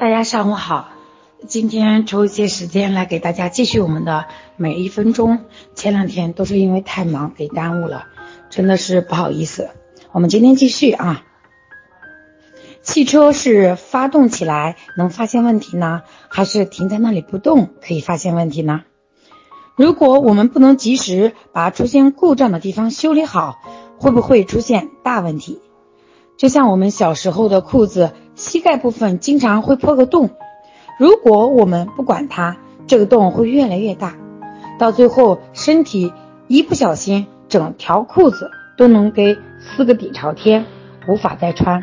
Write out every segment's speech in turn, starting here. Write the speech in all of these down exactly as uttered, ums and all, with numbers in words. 大家上午好，今天抽一些时间来给大家继续我们的每一分钟。前两天都是因为太忙给耽误了，真的是不好意思。我们今天继续啊。汽车是发动起来能发现问题呢，还是停在那里不动可以发现问题呢？如果我们不能及时把出现故障的地方修理好，会不会出现大问题？就像我们小时候的裤子膝盖部分经常会破个洞，如果我们不管它，这个洞会越来越大，到最后身体一不小心整条裤子都能给撕个底朝天，无法再穿。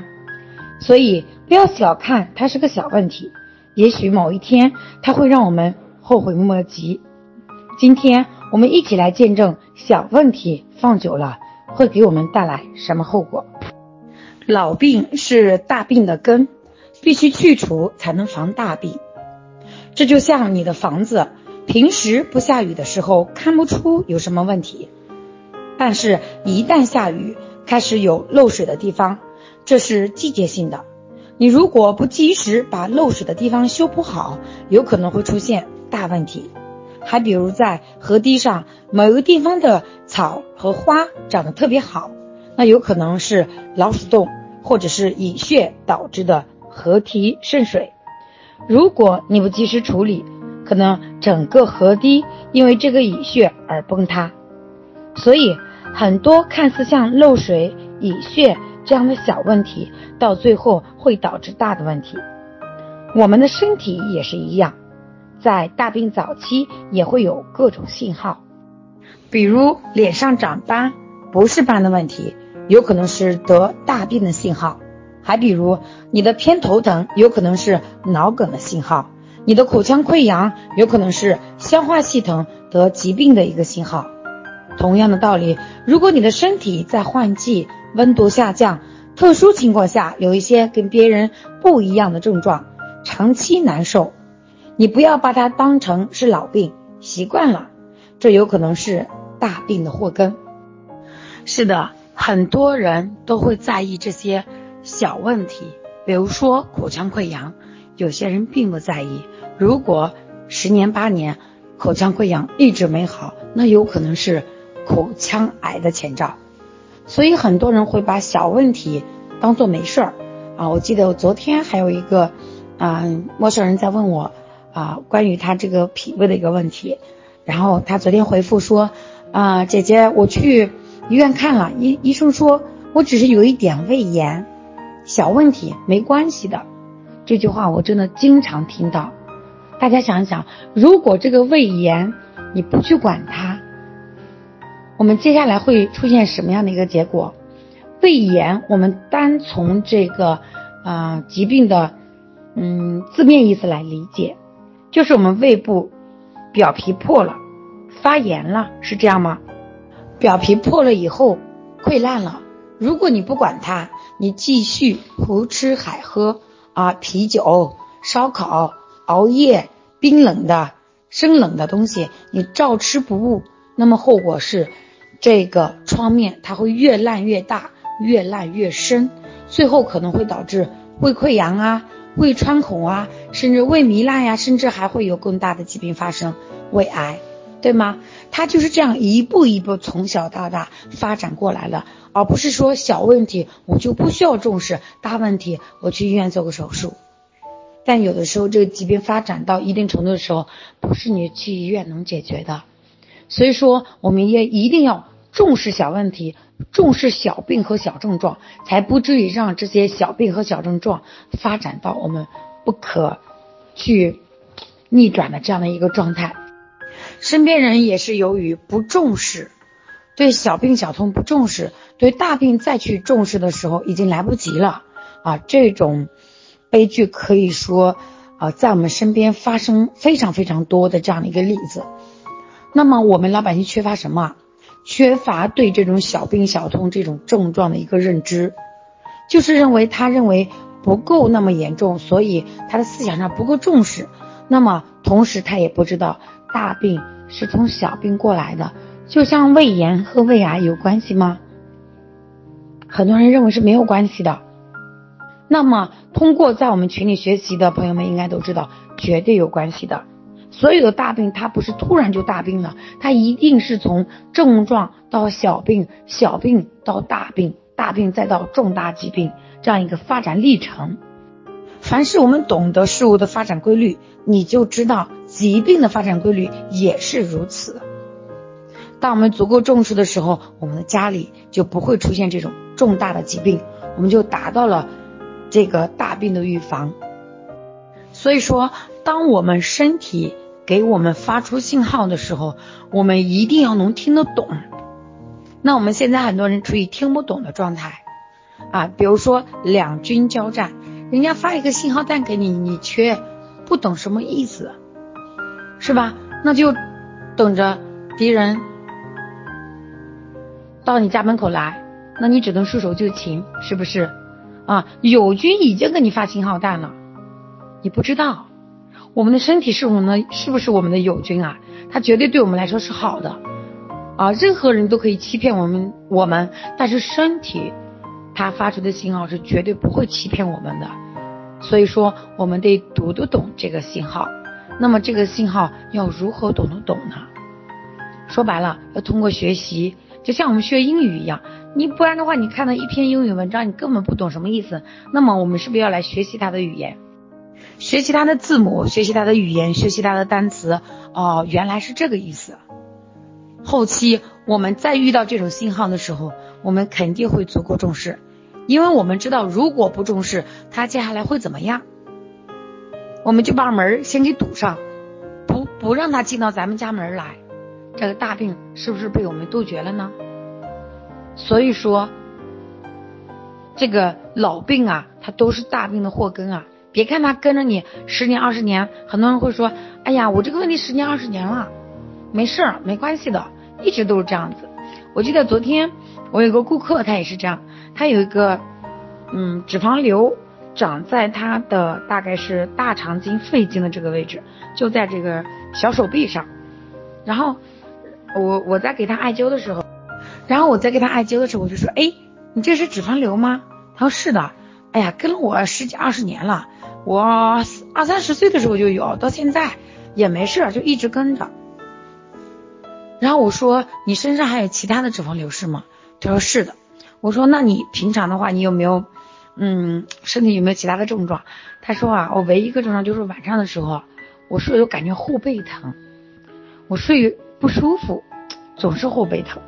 所以不要小看它是个小问题，也许某一天它会让我们后悔莫及。今天我们一起来见证小问题放久了会给我们带来什么后果。老病是大病的根，必须去除才能防大病。这就像你的房子，平时不下雨的时候看不出有什么问题，但是一旦下雨，开始有漏水的地方，这是季节性的。你如果不及时把漏水的地方修补好，有可能会出现大问题。还比如在河堤上，某个地方的草和花长得特别好，那有可能是老鼠洞或者是蚁穴导致的河堤渗水。如果你不及时处理，可能整个河堤因为这个蚁穴而崩塌。所以很多看似像漏水、蚁穴这样的小问题，到最后会导致大的问题。我们的身体也是一样，在大病早期也会有各种信号，比如脸上长斑不是斑的问题，有可能是得大病的信号。还比如你的偏头疼，有可能是脑梗的信号，你的口腔溃疡有可能是消化系统得疾病的一个信号。同样的道理，如果你的身体在换季、温度下降、特殊情况下有一些跟别人不一样的症状，长期难受，你不要把它当成是老病，习惯了，这有可能是大病的祸根。是的，很多人都会在意这些小问题，比如说口腔溃疡，有些人并不在意。如果十年八年口腔溃疡一直没好，那有可能是口腔癌的前兆。所以很多人会把小问题当做没事儿啊。我记得我昨天还有一个啊、呃、陌生人在问我啊、呃、关于他这个脾胃的一个问题，然后他昨天回复说啊、呃、姐姐，我去医院看了，医医生说我只是有一点胃炎，小问题没关系的。这句话我真的经常听到。大家想一想，如果这个胃炎你不去管它，我们接下来会出现什么样的一个结果？胃炎我们单从这个呃疾病的嗯字面意思来理解，就是我们胃部表皮破了，发炎了，是这样吗？表皮破了以后溃烂了，如果你不管它，你继续胡吃海喝啊，啤酒、烧烤、熬夜、冰冷的、生冷的东西，你照吃不误，那么后果是这个创面它会越烂越大，越烂越深，最后可能会导致胃溃疡啊、胃穿孔啊，甚至胃糜烂呀、啊，甚至还会有更大的疾病发生，胃癌，对吗？它就是这样一步一步从小到大发展过来了，而不是说小问题我就不需要重视，大问题我去医院做个手术。但有的时候这个疾病发展到一定程度的时候，不是你去医院能解决的。所以说我们也一定要重视小问题，重视小病和小症状，才不至于让这些小病和小症状发展到我们不可去逆转的这样的一个状态。身边人也是由于不重视，对小病小痛不重视，对大病再去重视的时候已经来不及了啊！这种悲剧可以说啊，在我们身边发生非常非常多的这样的一个例子。那么我们老百姓缺乏什么？缺乏对这种小病小痛这种症状的一个认知，就是认为他认为不够那么严重，所以他的思想上不够重视。那么同时他也不知道大病是从小病过来的，就像胃炎和胃癌有关系吗？很多人认为是没有关系的。那么通过在我们群里学习的朋友们应该都知道，绝对有关系的。所有的大病它不是突然就大病了，它一定是从症状到小病，小病到大病，大病再到重大疾病，这样一个发展历程。凡是我们懂得事物的发展规律，你就知道疾病的发展规律也是如此。当我们足够重视的时候，我们的家里就不会出现这种重大的疾病，我们就达到了这个大病的预防。所以说，当我们身体给我们发出信号的时候，我们一定要能听得懂。那我们现在很多人处于听不懂的状态啊，比如说两军交战，人家发一个信号弹给你，你却不懂什么意思，是吧？那就等着敌人到你家门口来，那你只能束手就擒，是不是啊？友军已经给你发信号弹了，你不知道。我们的身体是我们的，是不是我们的友军啊？它绝对对我们来说是好的啊！任何人都可以欺骗我们，我们但是身体它发出的信号是绝对不会欺骗我们的。所以说我们得读得懂这个信号。那么这个信号要如何懂得懂呢？说白了，要通过学习，就像我们学英语一样，你不然的话，你看到一篇英语文章，你根本不懂什么意思。那么我们是不是要来学习它的语言，学习它的字母，学习它的语言，学习它的单词？哦，原来是这个意思。后期我们再遇到这种信号的时候，我们肯定会足够重视，因为我们知道如果不重视，它接下来会怎么样，我们就把门先给堵上，不不让它进到咱们家门来。这个大病是不是被我们杜绝了呢？所以说这个老病啊，它都是大病的祸根啊。别看它跟着你十年二十年，很多人会说，哎呀，我这个问题十年二十年了，没事，没关系的，一直都是这样子。我记得昨天我有个顾客，他也是这样，他有一个嗯脂肪瘤长在他的大概是大肠经肺经的这个位置，就在这个小手臂上。然后我我在给他艾灸的时候，然后我在给他艾灸的时候，我就说，哎，你这是脂肪瘤吗？他说是的。哎呀，跟了我十几二十年了，我二三十岁的时候就有，到现在也没事，就一直跟着。然后我说，你身上还有其他的脂肪瘤是吗？他说是的。我说，那你平常的话，你有没有嗯身体有没有其他的症状？他说啊，我唯一一个症状就是晚上的时候，我睡有感觉后背疼，我睡不舒服，总是后背疼。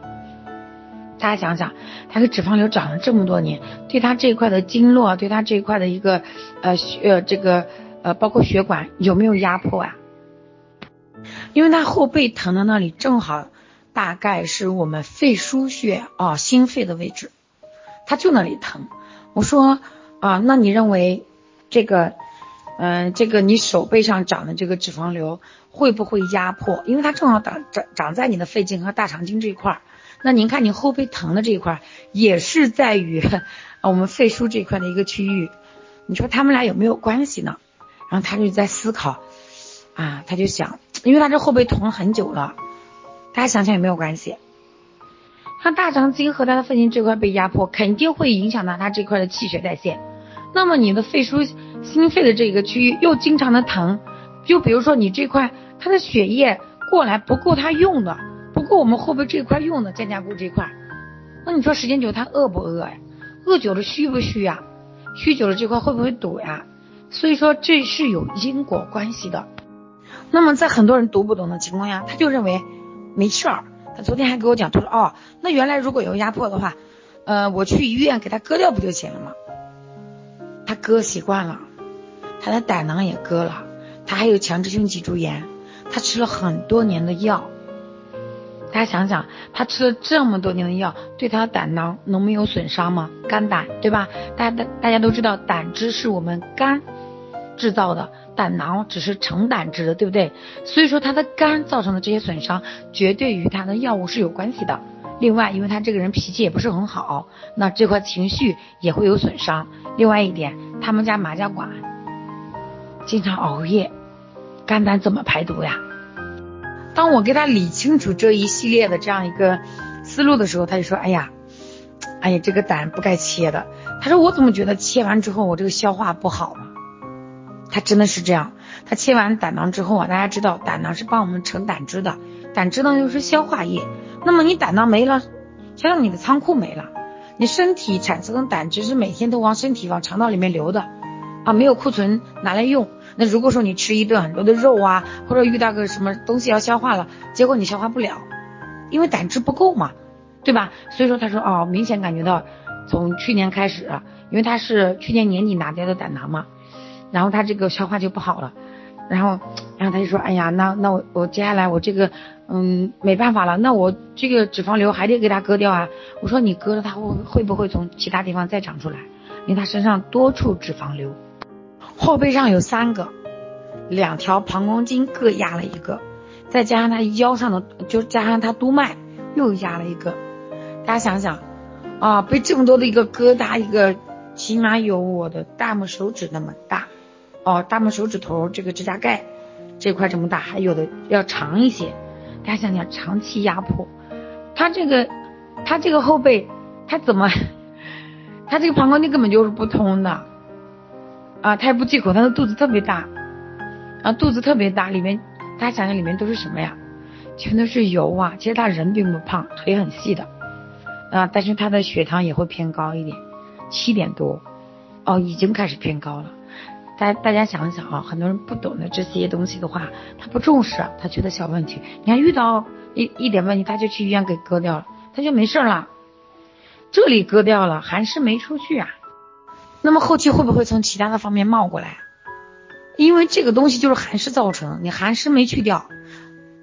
大家想想，他的脂肪瘤长了这么多年，对他这一块的经络，对他这一块的一个呃呃这个呃包括血管有没有压迫啊？因为他后背疼的那里正好大概是我们肺腧穴啊、哦、心肺的位置，他就那里疼。我说啊，那你认为这个嗯、呃、这个你手背上长的这个脂肪瘤会不会压迫？因为它正好长长长在你的肺经和大肠经这一块。那您看你后背疼的这一块也是在于我们肺腧这一块的一个区域，你说他们俩有没有关系呢？然后他就在思考啊，他就想，因为他这后背疼了很久了，大家想想有没有关系？他大肠经和他的肺经这块被压迫，肯定会影响到他这块的气血代谢。那么你的肺腧心肺的这个区域又经常的疼，就比如说你这块他的血液过来不够他用的，不过我们后背这一块用的肩胛骨这一块，那你说时间久它饿不饿呀？饿久了虚不虚呀？虚久了这块会不会堵呀？所以说这是有因果关系的。那么在很多人读不懂的情况下，他就认为没事儿。他昨天还给我讲，他说哦，那原来如果有压迫的话，呃，我去医院给他割掉不就行了吗？他割习惯了，他的胆囊也割了，他还有强直性脊柱炎，他吃了很多年的药。大家想想，他吃了这么多年的药，对他的胆囊能没有损伤吗？肝胆，对吧？大家大家都知道，胆汁是我们肝制造的，胆囊只是盛胆汁的，对不对？所以说他的肝造成的这些损伤，绝对与他的药物是有关系的。另外，因为他这个人脾气也不是很好，那这块情绪也会有损伤。另外一点，他们家马家馆经常熬夜，肝胆怎么排毒呀？当我给他理清楚这一系列的这样一个思路的时候，他就说，哎呀哎呀，这个胆不该切的，他说我怎么觉得切完之后我这个消化不好啊？他真的是这样，他切完胆囊之后啊，大家知道胆囊是帮我们盛胆汁的，胆汁呢就是消化液，那么你胆囊没了，相当于你的仓库没了，你身体产生的胆汁是每天都往身体往肠道里面流的啊，没有库存拿来用。那如果说你吃一顿很多的肉啊，或者遇到个什么东西要消化了，结果你消化不了，因为胆汁不够嘛，对吧？所以说他说哦，明显感觉到从去年开始啊，因为他是去年年底拿掉的胆囊嘛，然后他这个消化就不好了，然后然后他就说哎呀，那那我我接下来我这个嗯没办法了，那我这个脂肪瘤还得给他割掉啊。我说你割了他会会不会从其他地方再长出来？因为他身上多处脂肪瘤，后背上有三个，两条膀胱经各压了一个，再加上他腰上的，就加上他督脉又压了一个。大家想想啊，被这么多的一个疙瘩，一个起码有我的大拇手指那么大哦，大拇手指头这个指甲盖这块这么大，还有的要长一些。大家想想，长期压迫，他这个他这个后背，他怎么他这个膀胱经根本就是不通的啊，他也不忌口，他的肚子特别大啊，肚子特别大，里面大家想想里面都是什么呀？全都是油啊！其实他人并不胖，腿很细的啊，但是他的血糖也会偏高一点，七点多哦，已经开始偏高了。大家大家想一想啊，很多人不懂得这些东西的话，他不重视，他觉得小问题，你看遇到一一点问题，他就去医院给割掉了，他就没事了。这里割掉了，还是没出去啊。那么后期会不会从其他的方面冒过来？因为这个东西就是寒湿造成，你寒湿没去掉，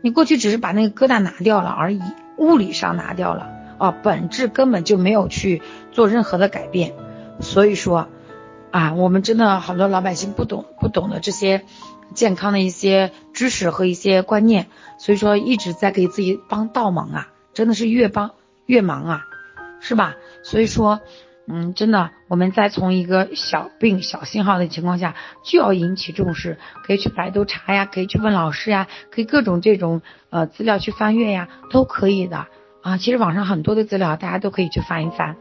你过去只是把那个疙瘩拿掉了而已，物理上拿掉了啊，本质根本就没有去做任何的改变。所以说啊，我们真的好多老百姓不懂不懂得这些健康的一些知识和一些观念，所以说一直在给自己帮倒忙啊，真的是越帮越忙啊，是吧？所以说嗯，真的，我们在从一个小病小信号的情况下就要引起重视，可以去百度查呀，可以去问老师呀，可以各种这种呃资料去翻阅呀，都可以的啊。其实网上很多的资料大家都可以去翻一翻。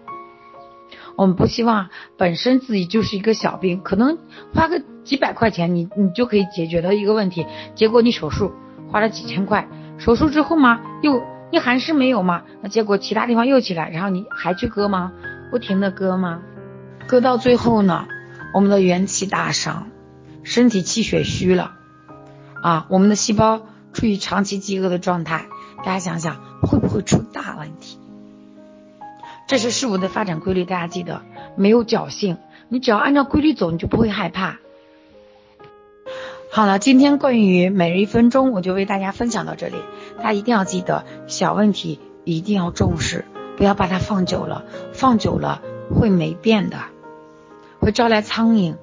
我们不希望本身自己就是一个小病，可能花个几百块钱你你就可以解决的一个问题，结果你手术花了几千块，手术之后嘛又你寒湿没有嘛，那结果其他地方又起来，然后你还去割吗？不停的割吗？割到最后呢，我们的元气大伤，身体气血虚了啊，我们的细胞处于长期饥饿的状态，大家想想会不会出大问题？这是事物的发展规律，大家记得没有侥幸，你只要按照规律走，你就不会害怕。好了，今天关于每日一分钟我就为大家分享到这里，大家一定要记得小问题一定要重视，不要把它放久了，放久了会霉变的，会招来苍蝇，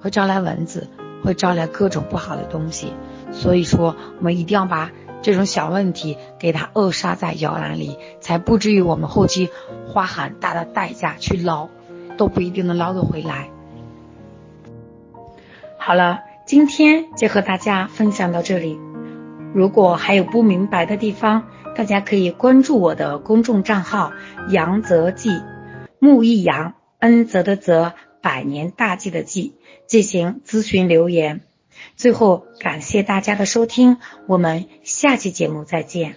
会招来蚊子，会招来各种不好的东西。所以说我们一定要把这种小问题给它扼杀在摇篮里，才不至于我们后期花很大的代价去捞，都不一定能捞得回来。好了，今天就和大家分享到这里，如果还有不明白的地方，大家可以关注我的公众账号杨泽记，木易杨，恩泽的泽，百年大计的计，进行咨询留言。最后感谢大家的收听，我们下期节目再见。